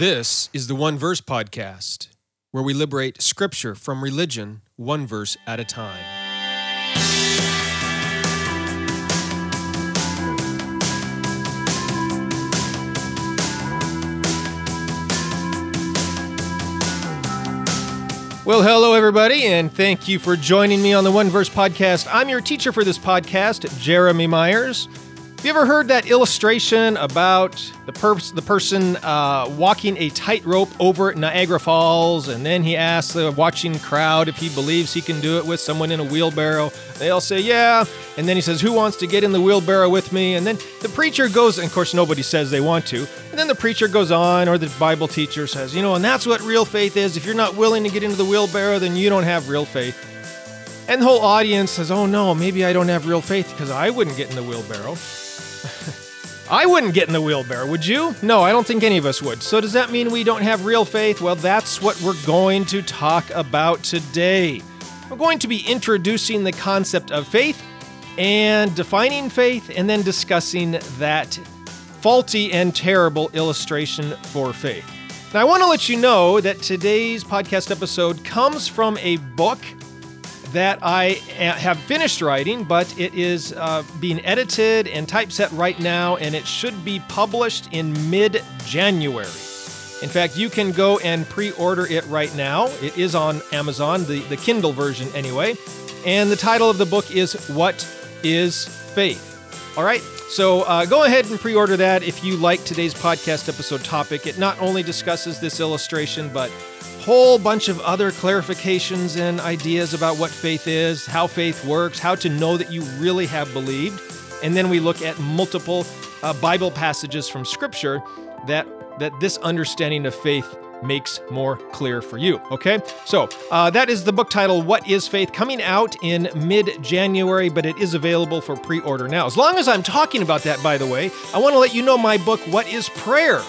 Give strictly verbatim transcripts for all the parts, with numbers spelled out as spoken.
This is the One Verse Podcast, where we liberate scripture from religion one verse at a time. Well, hello, everybody, and thank you for joining me on the One Verse Podcast. I'm your teacher for this podcast, Jeremy Myers. Have you ever heard that illustration about the, per- the person uh, walking a tightrope over Niagara Falls, and then he asks the watching crowd if he believes he can do it with someone in a wheelbarrow? They all say, yeah, and then he says, who wants to get in the wheelbarrow with me? And then the preacher goes, and of course nobody says they want to, and then the preacher goes on, or the Bible teacher says, you know, and that's what real faith is. If you're not willing to get into the wheelbarrow, then you don't have real faith. And the whole audience says, oh no, maybe I don't have real faith because I wouldn't get in the wheelbarrow. I wouldn't get in the wheelbarrow, would you? No, I don't think any of us would. So does that mean we don't have real faith? Well, that's what we're going to talk about today. We're going to be introducing the concept of faith and defining faith and then discussing that faulty and terrible illustration for faith. Now, I want to let you know that today's podcast episode comes from a book that I have finished writing, but it is uh, being edited and typeset right now, and it should be published in mid-January. In fact, you can go and pre-order it right now. It is on Amazon, the, the Kindle version anyway, and the title of the book is What is Faith? All right, so uh, go ahead and pre-order that if you like today's podcast episode topic. It not only discusses this illustration, but whole bunch of other clarifications and ideas about what faith is, how faith works, how to know that you really have believed. And then we look at multiple uh, Bible passages from Scripture that, that this understanding of faith makes more clear for you, okay? So uh, that is the book title, What is Faith?, coming out in mid-January, but it is available for pre-order now. As long as I'm talking about that, by the way, I want to let you know my book, What is Prayer?,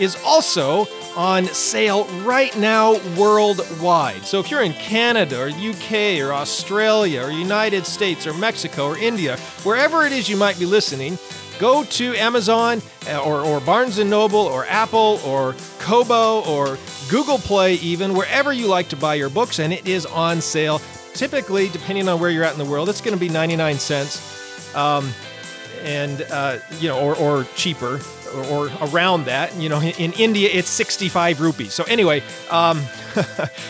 is also on sale right now worldwide. So if you're in Canada or U K or Australia or United States or Mexico or India, wherever it is you might be listening, go to Amazon or, or Barnes and Noble or Apple or Kobo or Google Play even, wherever you like to buy your books, and it is on sale. Typically, depending on where you're at in the world, it's going to be ninety-nine cents um, and uh, you know, or, or cheaper. Or, or around that, you know, in India, it's sixty-five rupees. So anyway, um,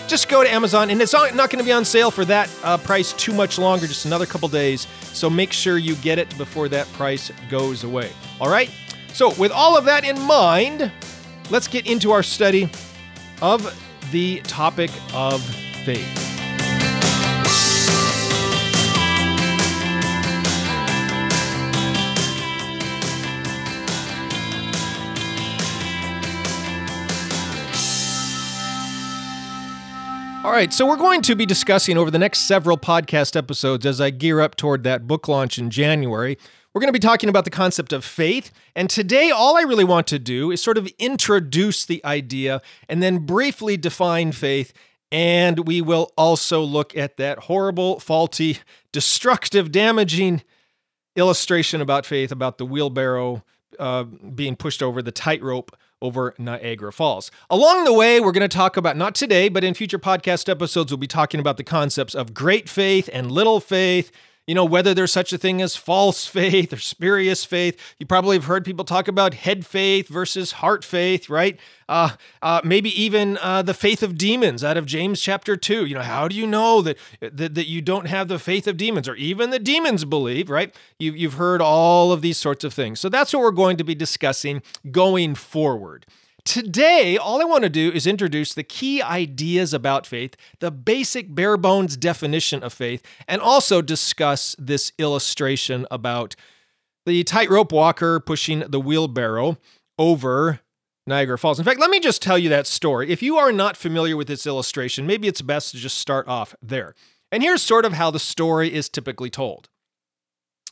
just go to Amazon, and it's not going to be on sale for that uh, price too much longer, just another couple days. So make sure you get it before that price goes away. All right? So with all of that in mind, let's get into our study of the topic of faith. All right, so we're going to be discussing over the next several podcast episodes as I gear up toward that book launch in January. We're going to be talking about the concept of faith, and today all I really want to do is sort of introduce the idea and then briefly define faith, and we will also look at that horrible, faulty, destructive, damaging illustration about faith, about the wheelbarrow uh, being pushed over the tightrope over Niagara Falls. Along the way, we're going to talk about, not today, but in future podcast episodes, we'll be talking about the concepts of great faith and little faith, you know, whether there's such a thing as false faith or spurious faith. You probably have heard people talk about head faith versus heart faith, right? Uh, uh, maybe even uh, the faith of demons out of James chapter two. You know, how do you know that, that that you don't have the faith of demons, or even the demons believe, right? You, you've heard all of these sorts of things. So that's what we're going to be discussing going forward. Today, all I want to do is introduce the key ideas about faith, the basic bare bones definition of faith, and also discuss this illustration about the tightrope walker pushing the wheelbarrow over Niagara Falls. In fact, let me just tell you that story. If you are not familiar with this illustration, maybe it's best to just start off there. And here's sort of how the story is typically told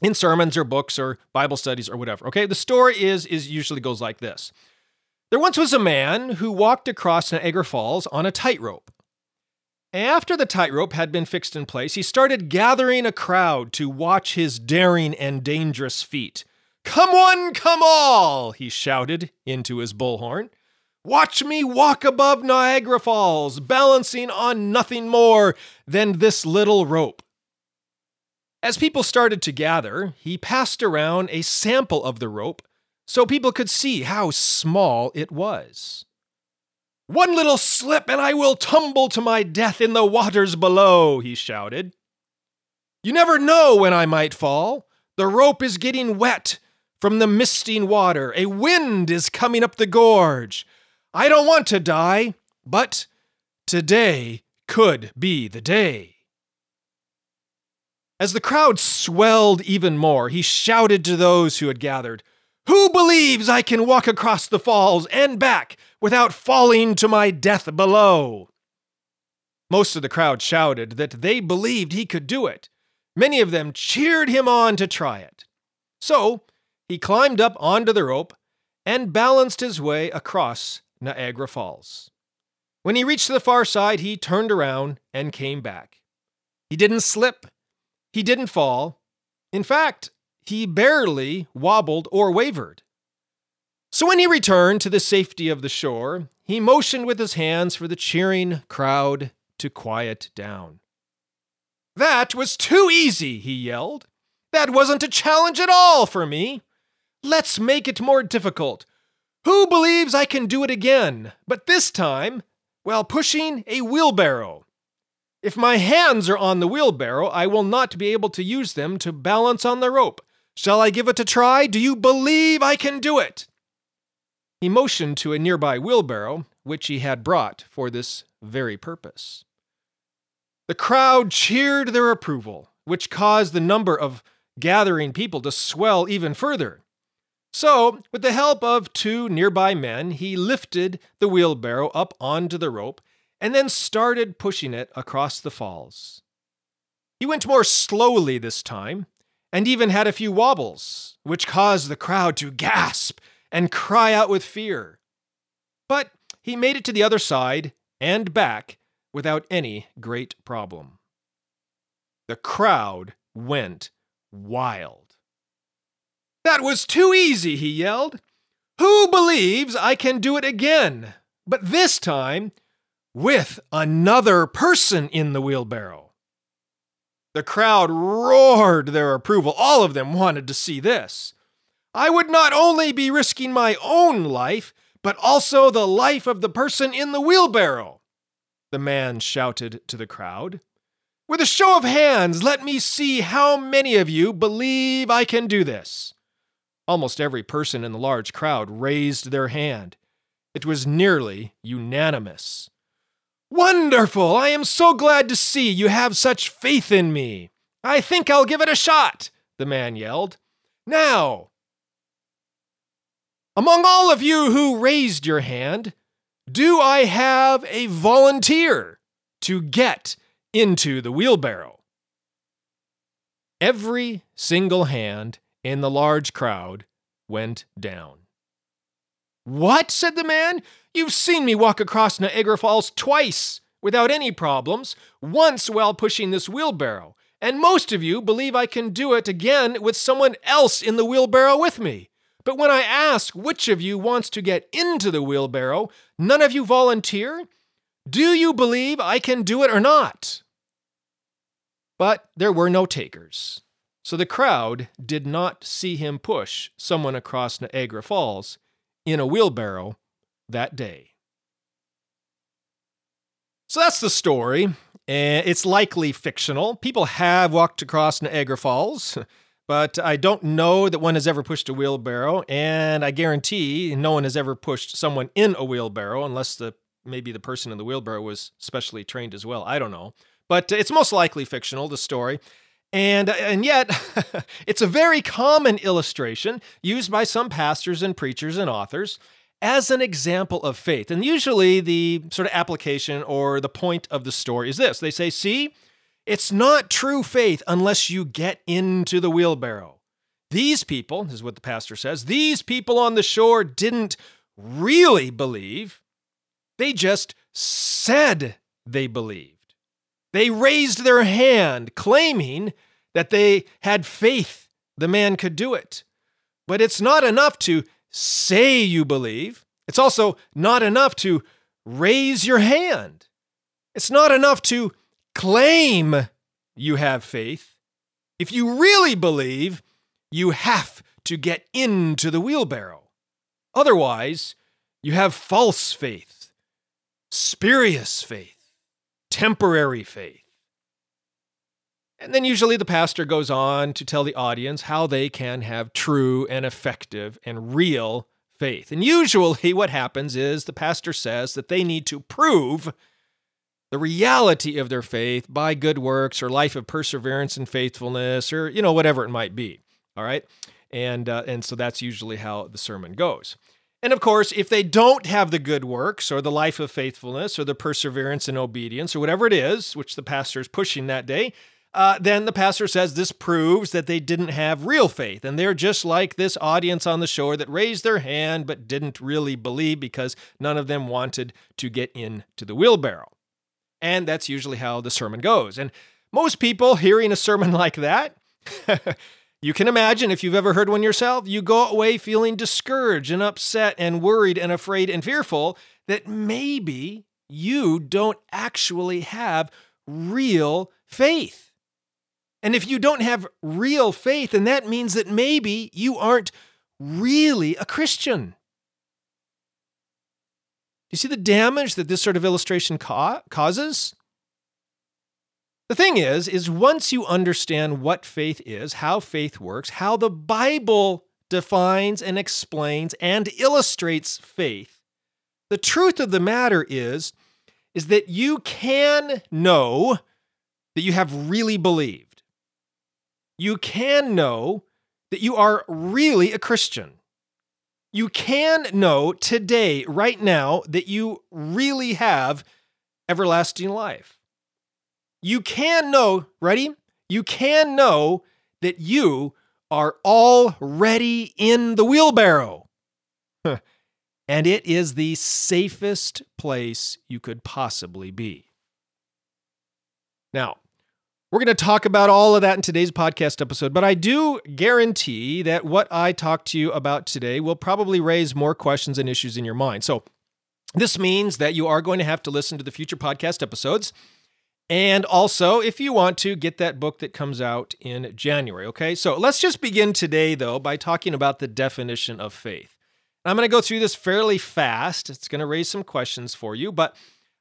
in sermons or books or Bible studies or whatever. Okay, the story is is usually goes like this. There once was a man who walked across Niagara Falls on a tightrope. After the tightrope had been fixed in place, he started gathering a crowd to watch his daring and dangerous feat. "Come one, come all," he shouted into his bullhorn. Watch me walk above Niagara Falls, balancing on nothing more than this little rope. As people started to gather, he passed around a sample of the rope so people could see how small it was. One little slip and I will tumble to my death in the waters below, he shouted. You never know when I might fall. The rope is getting wet from the misting water. A wind is coming up the gorge. I don't want to die, but today could be the day. As the crowd swelled even more, he shouted to those who had gathered, "Who believes I can walk across the falls and back without falling to my death below?" Most of the crowd shouted that they believed he could do it. Many of them cheered him on to try it. So he climbed up onto the rope and balanced his way across Niagara Falls. When he reached the far side, he turned around and came back. He didn't slip. He didn't fall. In fact, he barely wobbled or wavered. So when he returned to the safety of the shore, he motioned with his hands for the cheering crowd to quiet down. "That was too easy," he yelled. "That wasn't a challenge at all for me. Let's make it more difficult. Who believes I can do it again, but this time while pushing a wheelbarrow? If my hands are on the wheelbarrow, I will not be able to use them to balance on the rope. Shall I give it a try? Do you believe I can do it?" He motioned to a nearby wheelbarrow, which he had brought for this very purpose. The crowd cheered their approval, which caused the number of gathering people to swell even further. So, with the help of two nearby men, he lifted the wheelbarrow up onto the rope and then started pushing it across the falls. He went more slowly this time, and even had a few wobbles, which caused the crowd to gasp and cry out with fear. But he made it to the other side and back without any great problem. The crowd went wild. "That was too easy," he yelled. "Who believes I can do it again? But this time, with another person in the wheelbarrow." The crowd roared their approval. All of them wanted to see this. "I would not only be risking my own life, but also the life of the person in the wheelbarrow," the man shouted to the crowd. "With a show of hands, let me see how many of you believe I can do this." Almost every person in the large crowd raised their hand. It was nearly unanimous. "Wonderful! I am so glad to see you have such faith in me. I think I'll give it a shot," the man yelled. "Now, among all of you who raised your hand, do I have a volunteer to get into the wheelbarrow?" Every single hand in the large crowd went down. "What?" said the man. "You've seen me walk across Niagara Falls twice without any problems, once while pushing this wheelbarrow, and most of you believe I can do it again with someone else in the wheelbarrow with me. But when I ask which of you wants to get into the wheelbarrow, none of you volunteer. Do you believe I can do it or not?" But there were no takers, so the crowd did not see him push someone across Niagara Falls in a wheelbarrow that day. So that's the story. It's likely fictional. People have walked across Niagara Falls, but I don't know that one has ever pushed a wheelbarrow, and I guarantee no one has ever pushed someone in a wheelbarrow unless the maybe the person in the wheelbarrow was specially trained as well. I don't know. But it's most likely fictional, the story. And and yet, it's a very common illustration used by some pastors and preachers and authors as an example of faith. And usually the sort of application or the point of the story is this. They say, see, it's not true faith unless you get into the wheelbarrow. These people, this is what the pastor says, these people on the shore didn't really believe. They just said they believed. They raised their hand, claiming that they had faith the man could do it. But it's not enough to say you believe. It's also not enough to raise your hand. It's not enough to claim you have faith. If you really believe, you have to get into the wheelbarrow. Otherwise, you have false faith, spurious faith, temporary faith. And then usually the pastor goes on to tell the audience how they can have true and effective and real faith. And usually what happens is the pastor says that they need to prove the reality of their faith by good works or life of perseverance and faithfulness or, you know, whatever it might be. All right? And uh, and so that's usually how the sermon goes. And of course, if they don't have the good works or the life of faithfulness or the perseverance and obedience or whatever it is, which the pastor is pushing that day, Uh, then the pastor says this proves that they didn't have real faith, and they're just like this audience on the shore that raised their hand but didn't really believe because none of them wanted to get into the wheelbarrow. And that's usually how the sermon goes. And most people hearing a sermon like that, you can imagine if you've ever heard one yourself, you go away feeling discouraged and upset and worried and afraid and fearful that maybe you don't actually have real faith. And if you don't have real faith, then that means that maybe you aren't really a Christian. You see the damage that this sort of illustration ca- causes? The thing is, is once you understand what faith is, how faith works, how the Bible defines and explains and illustrates faith, the truth of the matter is, is that you can know that you have really believed. You can know that you are really a Christian. You can know today, right now, that you really have everlasting life. You can know, ready? You can know that you are already in the wheelbarrow. And it is the safest place you could possibly be. Now, we're going to talk about all of that in today's podcast episode, but I do guarantee that what I talk to you about today will probably raise more questions and issues in your mind. So this means that you are going to have to listen to the future podcast episodes. And also, if you want to, get that book that comes out in January, okay? So let's just begin today, though, by talking about the definition of faith. I'm going to go through this fairly fast. It's going to raise some questions for you, but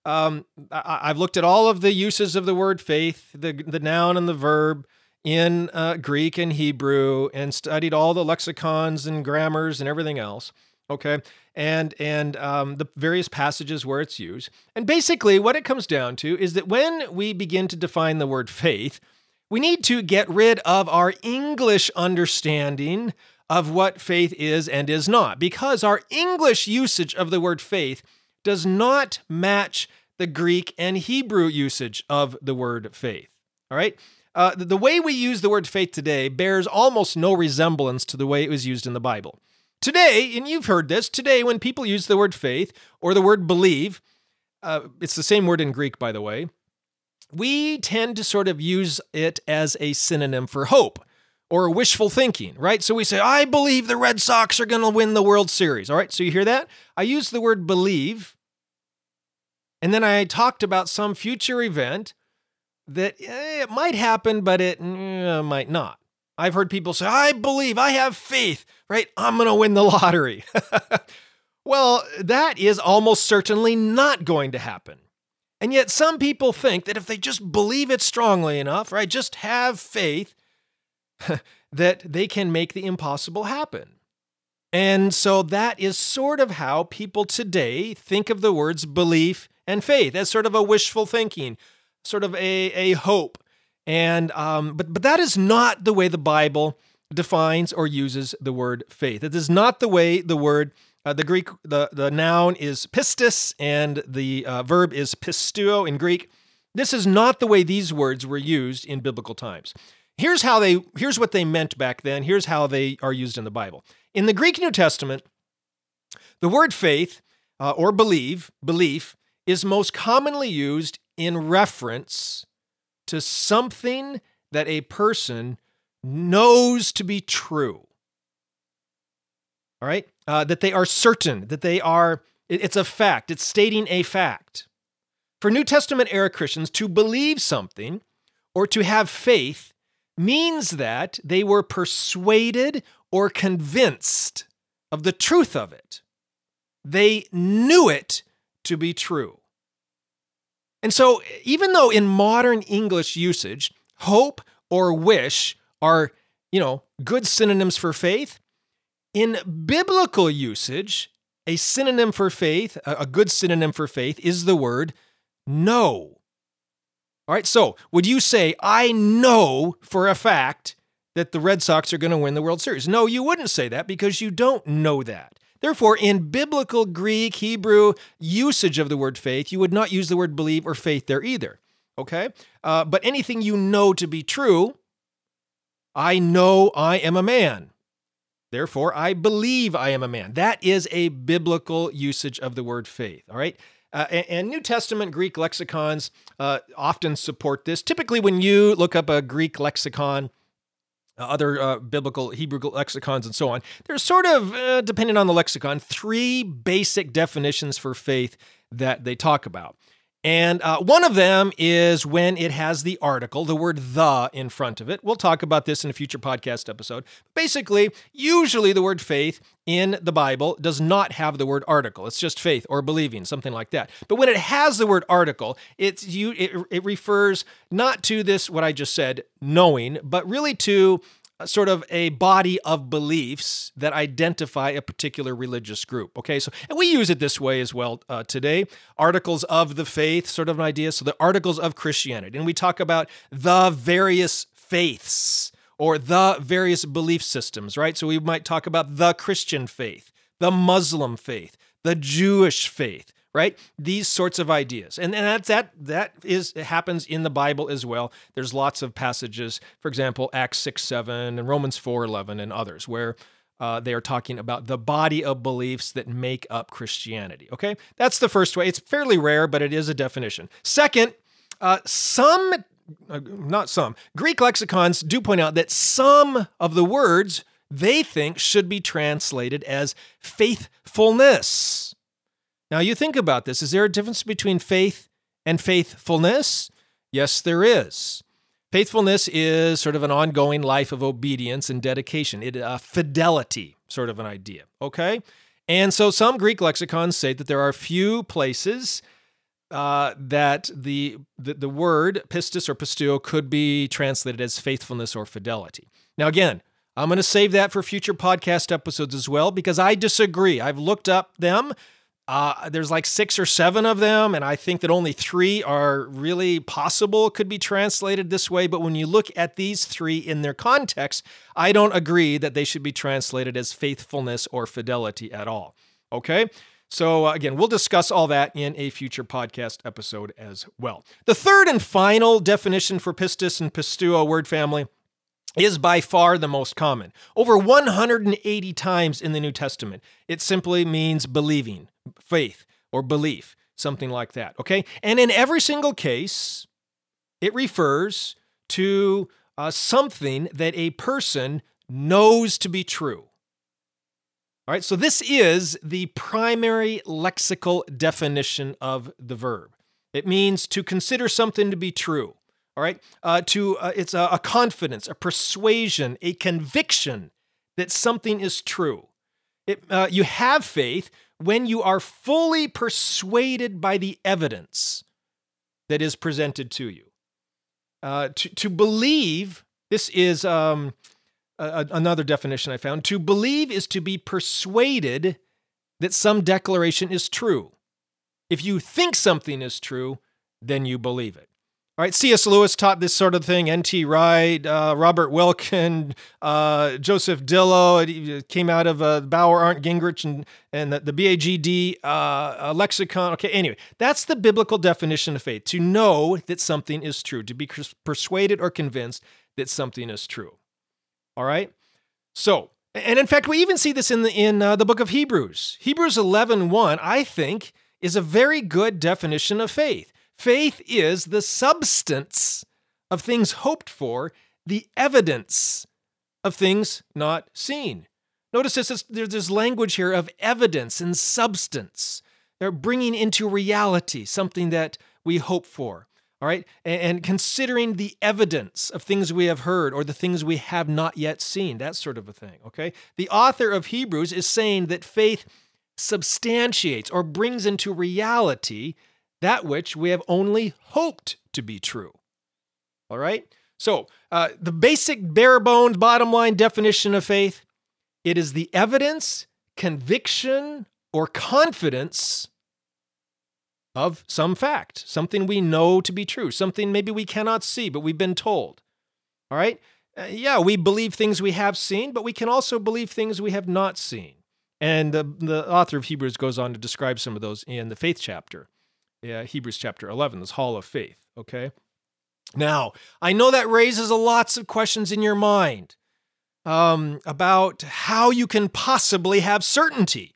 Um, I, I've looked at all of the uses of the word faith, the the noun and the verb in uh, Greek and Hebrew, and studied all the lexicons and grammars and everything else. Okay, and and um, the various passages where it's used. And basically, what it comes down to is that when we begin to define the word faith, we need to get rid of our English understanding of what faith is and is not, because our English usage of the word faith does not match the Greek and Hebrew usage of the word faith, all right? Uh, the way we use the word faith today bears almost no resemblance to the way it was used in the Bible. Today, and you've heard this, today when people use the word faith or the word believe, uh, it's the same word in Greek, by the way, we tend to sort of use it as a synonym for hope or wishful thinking, right? So we say, I believe the Red Sox are going to win the World Series, all right? So you hear that? I use the word believe, and then I talked about some future event that eh, it might happen, but it eh, might not. I've heard people say, I believe, I have faith, right? I'm going to win the lottery. Well, that is almost certainly not going to happen. And yet some people think that if they just believe it strongly enough, right, just have faith, that they can make the impossible happen. And so that is sort of how people today think of the words belief and faith, as sort of a wishful thinking, sort of a, a hope. And um, but but that is not the way the Bible defines or uses the word faith. It is not the way the word, uh, the Greek, the, the noun is pistis and the uh, verb is pistuo in Greek. This is not the way these words were used in biblical times. Here's how they. Here's what they meant back then. Here's how they are used in the Bible. In the Greek New Testament, the word faith uh, or believe, belief, is most commonly used in reference to something that a person knows to be true. All right? uh, that they are certain, that they are, it's a fact, it's stating a fact. For New Testament era Christians, to believe something or to have faith means that they were persuaded or convinced of the truth of it. They knew it to be true. And so, even though in modern English usage, hope or wish are, you know, good synonyms for faith, in biblical usage, a synonym for faith, a good synonym for faith, is the word know. All right, so would you say, I know for a fact that the Red Sox are going to win the World Series? No, you wouldn't say that because you don't know that. Therefore, in biblical Greek, Hebrew usage of the word faith, you would not use the word believe or faith there either, okay? Uh, but anything you know to be true, I know I am a man. Therefore, I believe I am a man. That is a biblical usage of the word faith, all right? Uh, and, and New Testament Greek lexicons uh, often support this. Typically, when you look up a Greek lexicon, other uh, biblical Hebrew lexicons and so on, there's sort of, uh, depending on the lexicon, three basic definitions for faith that they talk about. And uh, one of them is when it has the article, the word the in front of it. We'll talk about this in a future podcast episode. Basically, usually the word faith in the Bible does not have the word article. It's just faith or believing, something like that. But when it has the word article, it's, you, it, it refers not to this, what I just said, knowing, but really to sort of a body of beliefs that identify a particular religious group, okay? So, and we use it this way as well uh, today, articles of the faith, sort of an idea, so the articles of Christianity, and we talk about the various faiths or the various belief systems, right? So we might talk about the Christian faith, the Muslim faith, the Jewish faith, right? These sorts of ideas. And, and that's, that, that is, it happens in the Bible as well. There's lots of passages, for example, Acts six seven and Romans four eleven and others, where uh, they are talking about the body of beliefs that make up Christianity, okay? That's the first way. It's fairly rare, but it is a definition. Second, uh, some, uh, not some, Greek lexicons do point out that some of the words they think should be translated as faithfulness. Now, you think about this. Is there a difference between faith and faithfulness? Yes, there is. Faithfulness is sort of an ongoing life of obedience and dedication. It uh, fidelity, sort of an idea, okay? And so some Greek lexicons say that there are few places uh, that the, the the word pistis or pistio could be translated as faithfulness or fidelity. Now, again, I'm going to save that for future podcast episodes as well because I disagree. I've looked up them. Uh, there's like six or seven of them, and I think that only three are really possible, could be translated this way. But when you look at these three in their context, I don't agree that they should be translated as faithfulness or fidelity at all, okay? So uh, again, we'll discuss all that in a future podcast episode as well. The third and final definition for pistis and pistuo word family is by far the most common. Over one hundred eighty times in the New Testament, it simply means believing, faith, or belief, something like that, okay? And in every single case, it refers to uh, something that a person knows to be true. All right, so this is the primary lexical definition of the verb. It means to consider something to be true. All right, uh, to uh, it's a, a confidence, a persuasion, a conviction that something is true. It, uh, you have faith when you are fully persuaded by the evidence that is presented to you. Uh, to, to believe, this is um, a, another definition I found. To believe is to be persuaded that some declaration is true. If you think something is true, then you believe it. All right, C S. Lewis taught this sort of thing, N T. Wright, uh, Robert Wilkin, uh, Joseph Dillow. It came out of uh, Bauer, Arndt Gingrich, and, and the, the B A G D uh, lexicon. Okay, anyway, that's the biblical definition of faith, to know that something is true, to be persuaded or convinced that something is true. All right? So, and in fact, we even see this in the, in uh, the book of Hebrews. Hebrews eleven one, I think, is a very good definition of faith. Faith is the substance of things hoped for, the evidence of things not seen. Notice this, this, there's this language here of evidence and substance. They're bringing into reality something that we hope for, all right? And, and considering the evidence of things we have heard or the things we have not yet seen, that sort of a thing, okay? The author of Hebrews is saying that faith substantiates or brings into reality that which we have only hoped to be true, all right? So uh, the basic bare-bones bottom line definition of faith, it is the evidence, conviction, or confidence of some fact, something we know to be true, something maybe we cannot see, but we've been told, all right? Uh, yeah, we believe things we have seen, but we can also believe things we have not seen. And the, the author of Hebrews goes on to describe some of those in the faith chapter, yeah, Hebrews chapter eleven, this hall of faith, okay? Now, I know that raises lots of questions in your mind um, about how you can possibly have certainty,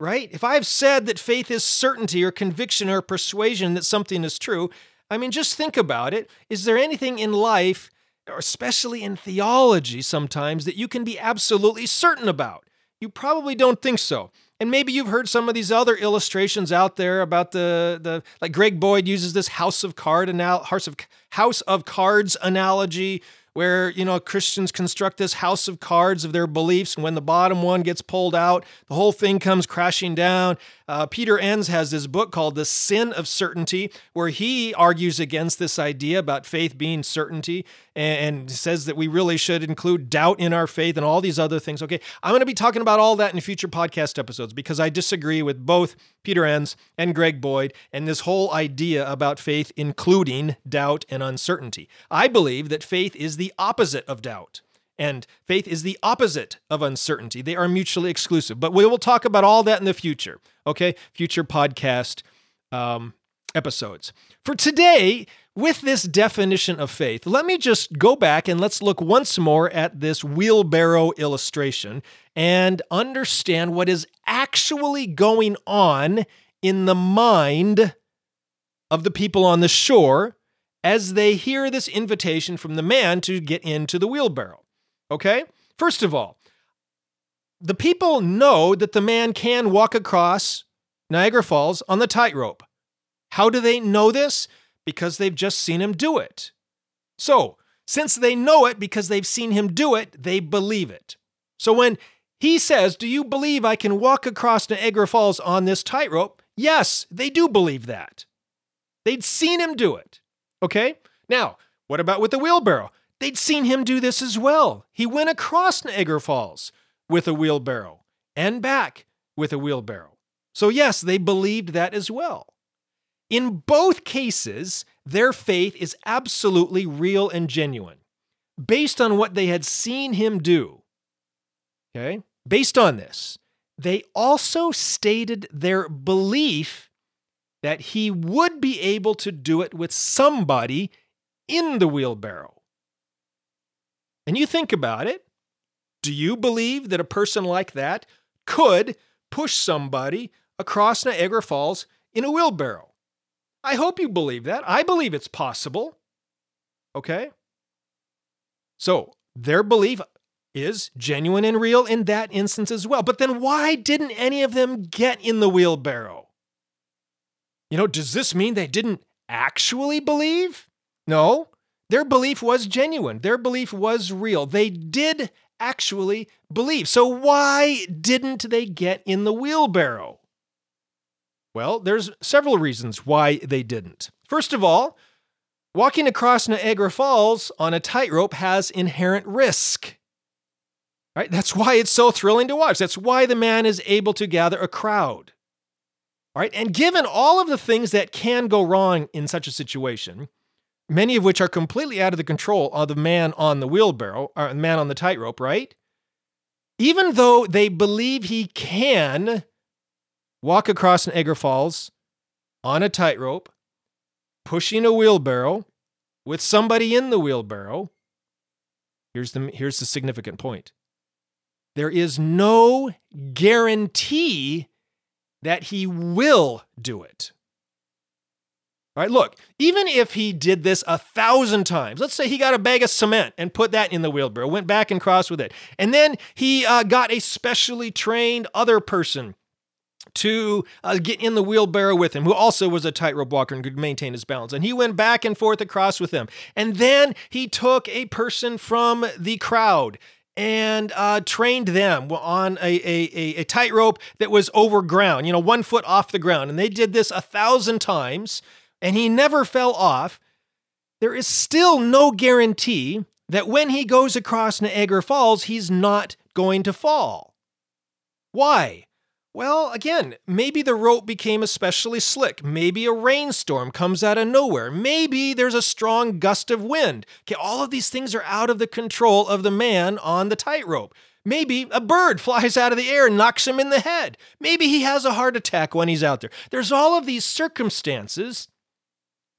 right? If I've said that faith is certainty or conviction or persuasion that something is true, I mean, just think about it. Is there anything in life, or especially in theology sometimes, that you can be absolutely certain about? You probably don't think so. And maybe you've heard some of these other illustrations out there about the, the like Greg Boyd uses this house of card anal- house of house of cards analogy where, you know, Christians construct this house of cards of their beliefs, and when the bottom one gets pulled out, the whole thing comes crashing down. Uh, Peter Enns has this book called The Sin of Certainty, where he argues against this idea about faith being certainty and, and says that we really should include doubt in our faith and all these other things. Okay, I'm going to be talking about all that in future podcast episodes because I disagree with both Peter Enns and Greg Boyd and this whole idea about faith including doubt and uncertainty. I believe that faith is the the opposite of doubt, and faith is the opposite of uncertainty. They are mutually exclusive, but we will talk about all that in the future, okay? Future podcast um, episodes. For today, with this definition of faith, let me just go back and let's look once more at this wheelbarrow illustration and understand what is actually going on in the mind of the people on the shore as they hear this invitation from the man to get into the wheelbarrow, okay? First of all, the people know that the man can walk across Niagara Falls on the tightrope. How do they know this? Because they've just seen him do it. So, since they know it because they've seen him do it, they believe it. So when he says, "Do you believe I can walk across Niagara Falls on this tightrope?" Yes, they do believe that. They'd seen him do it. Okay, now, what about with the wheelbarrow? They'd seen him do this as well. He went across Niagara Falls with a wheelbarrow and back with a wheelbarrow. So yes, they believed that as well. In both cases, their faith is absolutely real and genuine, based on what they had seen him do. Okay, based on this, they also stated their belief that he would be able to do it with somebody in the wheelbarrow. And you think about it. Do you believe that a person like that could push somebody across Niagara Falls in a wheelbarrow? I hope you believe that. I believe it's possible. Okay? So their belief is genuine and real in that instance as well. But then why didn't any of them get in the wheelbarrow? You know, does this mean they didn't actually believe? No, their belief was genuine. Their belief was real. They did actually believe. So why didn't they get in the wheelbarrow? Well, there's several reasons why they didn't. First of all, walking across Niagara Falls on a tightrope has inherent risk. Right? That's why it's so thrilling to watch. That's why the man is able to gather a crowd. All right, and given all of the things that can go wrong in such a situation, many of which are completely out of the control of the man on the wheelbarrow, or the man on the tightrope, right? Even though they believe he can walk across Niagara Falls on a tightrope, pushing a wheelbarrow with somebody in the wheelbarrow, here's the, here's the significant point. There is no guarantee that he will do it. All right, look, even if he did this a thousand times, let's say he got a bag of cement and put that in the wheelbarrow, went back and crossed with it, and then he uh, got a specially trained other person to uh, get in the wheelbarrow with him, who also was a tightrope walker and could maintain his balance. And he went back and forth across with them. And then he took a person from the crowd and uh, trained them on a, a, a, a tightrope that was over ground, you know, one foot off the ground. And they did this a thousand times, and he never fell off. There is still no guarantee that when he goes across Niagara Falls, he's not going to fall. Why? Well, again, maybe the rope became especially slick. Maybe a rainstorm comes out of nowhere. Maybe there's a strong gust of wind. Okay, all of these things are out of the control of the man on the tightrope. Maybe a bird flies out of the air and knocks him in the head. Maybe he has a heart attack when he's out there. There's all of these circumstances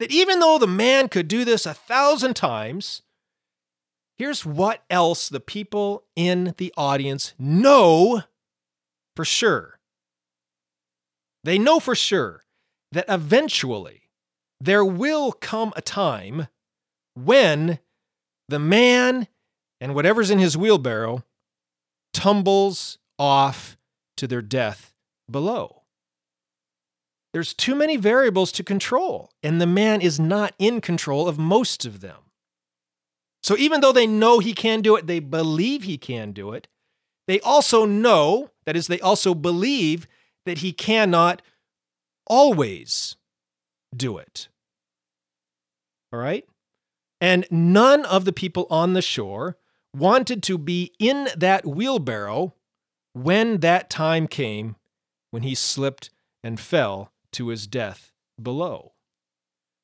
that even though the man could do this a thousand times, here's what else the people in the audience know for sure. They know for sure that eventually there will come a time when the man and whatever's in his wheelbarrow tumbles off to their death below. There's too many variables to control, and the man is not in control of most of them. So even though they know he can do it, they believe he can do it, they also know, that is, they also believe that he cannot always do it. All right? And none of the people on the shore wanted to be in that wheelbarrow when that time came when he slipped and fell to his death below.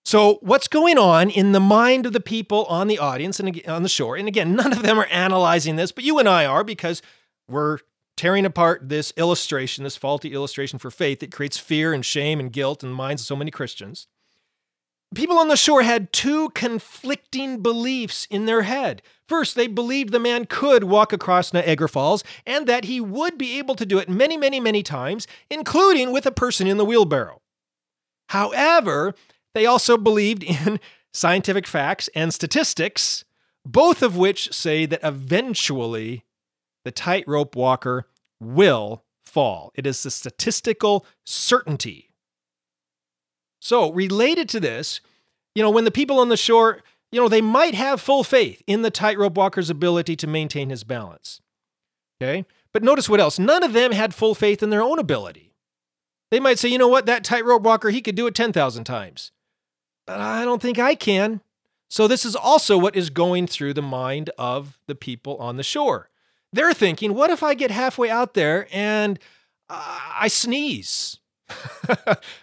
So what's going on in the mind of the people on the audience and on the shore? And again, none of them are analyzing this, but you and I are, because we're tearing apart this illustration, this faulty illustration for faith that creates fear and shame and guilt in the minds of so many Christians. People on the shore had two conflicting beliefs in their head. First, they believed the man could walk across Niagara Falls and that he would be able to do it many, many, many times, including with a person in the wheelbarrow. However, they also believed in scientific facts and statistics, both of which say that eventually the tightrope walker will fall. It is a statistical certainty. So, related to this, you know, when the people on the shore, you know, they might have full faith in the tightrope walker's ability to maintain his balance. Okay? But notice what else. None of them had full faith in their own ability. They might say, you know what, that tightrope walker, he could do it ten thousand times. But I don't think I can. So, this is also what is going through the mind of the people on the shore. They're thinking, what if I get halfway out there and uh, I sneeze,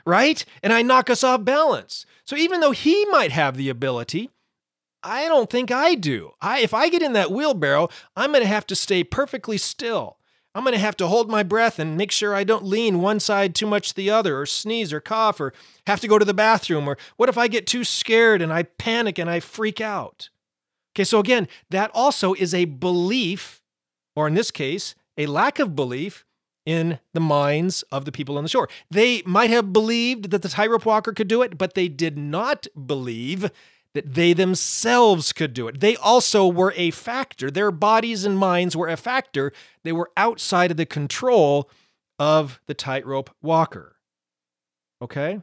right? And I knock us off balance. So even though he might have the ability, I don't think I do. I, if I get in that wheelbarrow, I'm going to have to stay perfectly still. I'm going to have to hold my breath and make sure I don't lean one side too much to the other, or sneeze or cough, or have to go to the bathroom. Or what if I get too scared and I panic and I freak out? Okay, so again, that also is a belief, or in this case, a lack of belief in the minds of the people on the shore. They might have believed that the tightrope walker could do it, but they did not believe that they themselves could do it. They also were a factor. Their bodies and minds were a factor. They were outside of the control of the tightrope walker. Okay?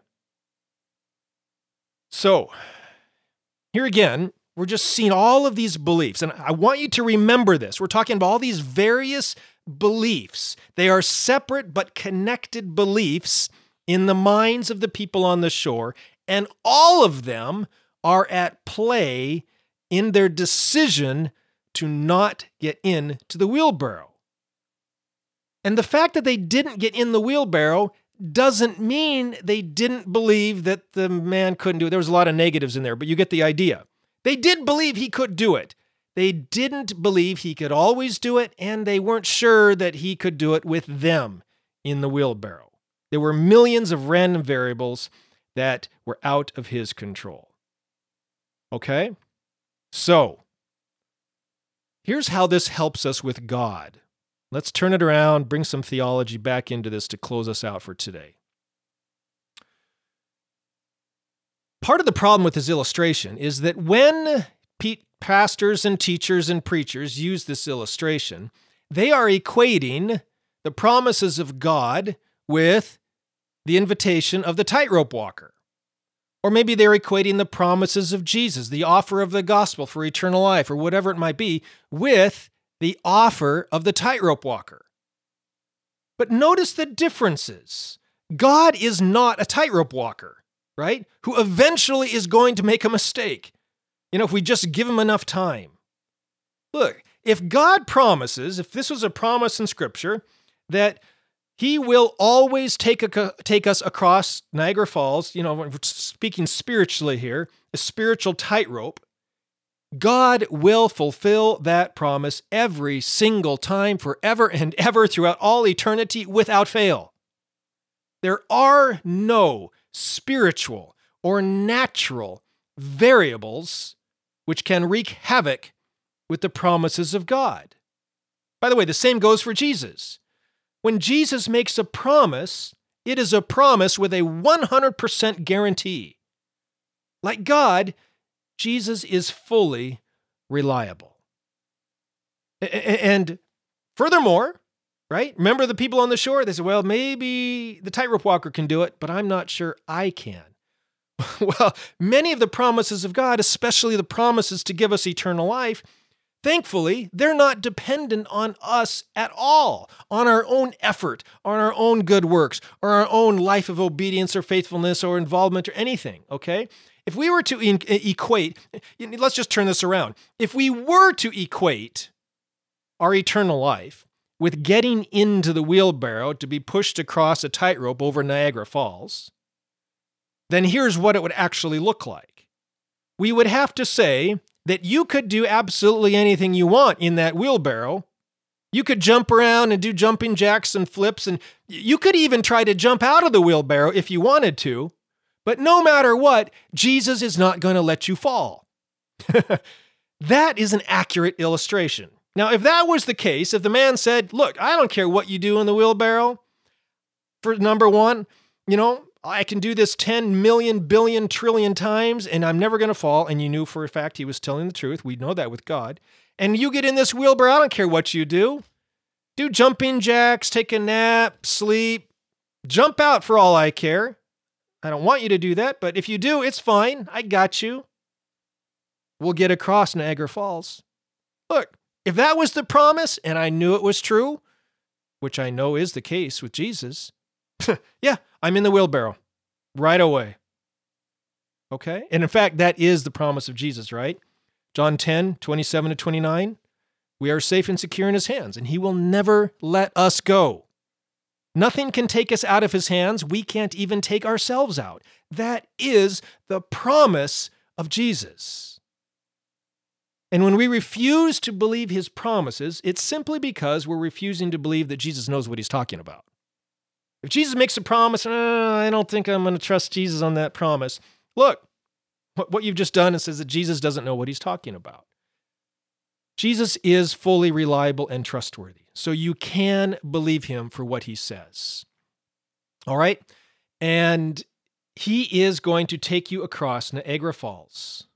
So, here again, we're just seeing all of these beliefs. And I want you to remember this. We're talking about all these various beliefs. They are separate but connected beliefs in the minds of the people on the shore. And all of them are at play in their decision to not get into the wheelbarrow. And the fact that they didn't get in the wheelbarrow doesn't mean they didn't believe that the man couldn't do it. There was a lot of negatives in there, but you get the idea. They did believe he could do it. They didn't believe he could always do it, and they weren't sure that he could do it with them in the wheelbarrow. There were millions of random variables that were out of his control. Okay? So, here's how this helps us with God. Let's turn it around, bring some theology back into this to close us out for today. Part of the problem with this illustration is that when pe- pastors and teachers and preachers use this illustration, they are equating the promises of God with the invitation of the tightrope walker. Or maybe they're equating the promises of Jesus, the offer of the gospel for eternal life, or whatever it might be, with the offer of the tightrope walker. But notice the differences. God is not a tightrope walker, right? Who eventually is going to make a mistake, you know, if we just give him enough time. Look, if God promises, if this was a promise in Scripture, that he will always take a, take us across Niagara Falls, you know, we're speaking spiritually here, a spiritual tightrope, God will fulfill that promise every single time, forever and ever, throughout all eternity, without fail. There are no spiritual or natural variables which can wreak havoc with the promises of God. By the way, the same goes for Jesus. When Jesus makes a promise, it is a promise with a one hundred percent guarantee. Like God, Jesus is fully reliable. And furthermore, right? Remember the people on the shore? They said, well, maybe the tightrope walker can do it, but I'm not sure I can. Well, many of the promises of God, especially the promises to give us eternal life, thankfully, they're not dependent on us at all, on our own effort, on our own good works, or our own life of obedience or faithfulness or involvement or anything, okay? If we were to in- equate, let's just turn this around. If we were to equate our eternal life with getting into the wheelbarrow to be pushed across a tightrope over Niagara Falls, then here's what it would actually look like. We would have to say that you could do absolutely anything you want in that wheelbarrow. You could jump around and do jumping jacks and flips, and you could even try to jump out of the wheelbarrow if you wanted to. But no matter what, Jesus is not going to let you fall. That is an accurate illustration. Now, if that was the case, if the man said, look, I don't care what you do in the wheelbarrow, for number one, you know, I can do this ten million, billion, trillion times, and I'm never going to fall. And you knew for a fact he was telling the truth. We know that with God. And you get in this wheelbarrow, I don't care what you do. Do jumping jacks, take a nap, sleep, jump out for all I care. I don't want you to do that, but if you do, it's fine. I got you. We'll get across Niagara Falls. Look, if that was the promise, and I knew it was true, which I know is the case with Jesus, yeah, I'm in the wheelbarrow right away. Okay? And in fact, that is the promise of Jesus, right? John ten, twenty-seven to twenty-nine, we are safe and secure in his hands, and he will never let us go. Nothing can take us out of his hands. We can't even take ourselves out. That is the promise of Jesus. And when we refuse to believe his promises, it's simply because we're refusing to believe that Jesus knows what he's talking about. If Jesus makes a promise, oh, I don't think I'm going to trust Jesus on that promise. Look, what you've just done, it says that Jesus doesn't know what he's talking about. Jesus is fully reliable and trustworthy, so you can believe him for what he says. All right? And he is going to take you across Niagara Falls.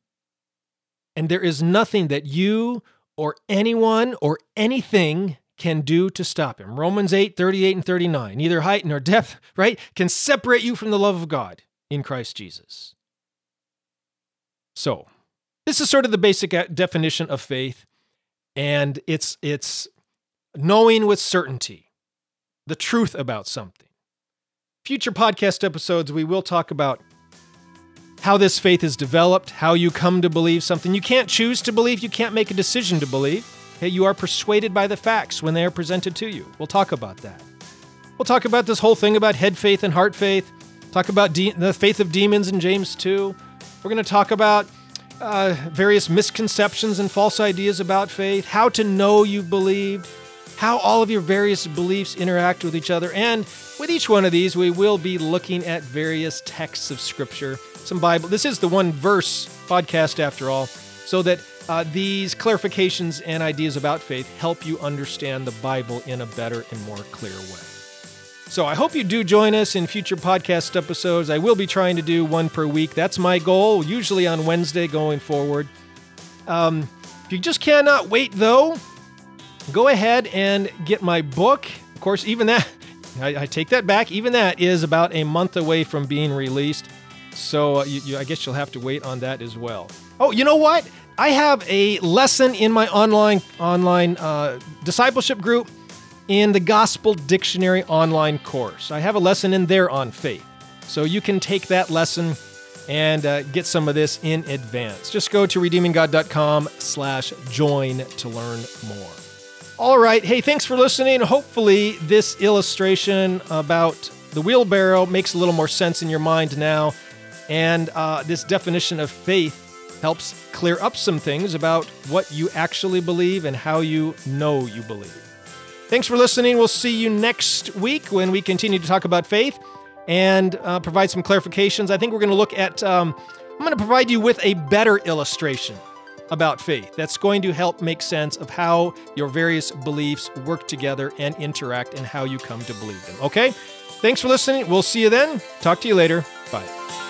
And there is nothing that you or anyone or anything can do to stop him. Romans eight, thirty-eight and thirty-nine, neither height nor depth, right, can separate you from the love of God in Christ Jesus. So, this is sort of the basic definition of faith, and it's it's knowing with certainty the truth about something. Future podcast episodes, we will talk about how this faith is developed, how you come to believe something. You can't choose to believe, you can't make a decision to believe. Hey, you are persuaded by the facts when they are presented to you. We'll talk about that. We'll talk about this whole thing about head faith and heart faith. Talk about de- the faith of demons in James two. We're going to talk about uh, various misconceptions and false ideas about faith, how to know you believed, how all of your various beliefs interact with each other. And with each one of these, we will be looking at various texts of Scripture, some Bible. This is the One Verse podcast, after all, so that Uh, these clarifications and ideas about faith help you understand the Bible in a better and more clear way. So I hope you do join us in future podcast episodes. I will be trying to do one per week. That's my goal, usually on Wednesday going forward. Um, if you just cannot wait, though, go ahead and get my book. Of course, even that, I, I take that back. Even that is about a month away from being released. So uh, you, you, I guess you'll have to wait on that as well. Oh, you know what? I have a lesson in my online online uh, discipleship group in the Gospel Dictionary online course. I have a lesson in there on faith. So you can take that lesson and uh, get some of this in advance. Just go to redeeming god dot com slash join to learn more. All right. Hey, thanks for listening. Hopefully this illustration about the wheelbarrow makes a little more sense in your mind now. And uh, this definition of faith helps clear up some things about what you actually believe and how you know you believe. Thanks for listening. We'll see you next week when we continue to talk about faith and uh, provide some clarifications. I think we're going to look at, um, I'm going to provide you with a better illustration about faith that's going to help make sense of how your various beliefs work together and interact and how you come to believe them. Okay? Thanks for listening. We'll see you then. Talk to you later. Bye.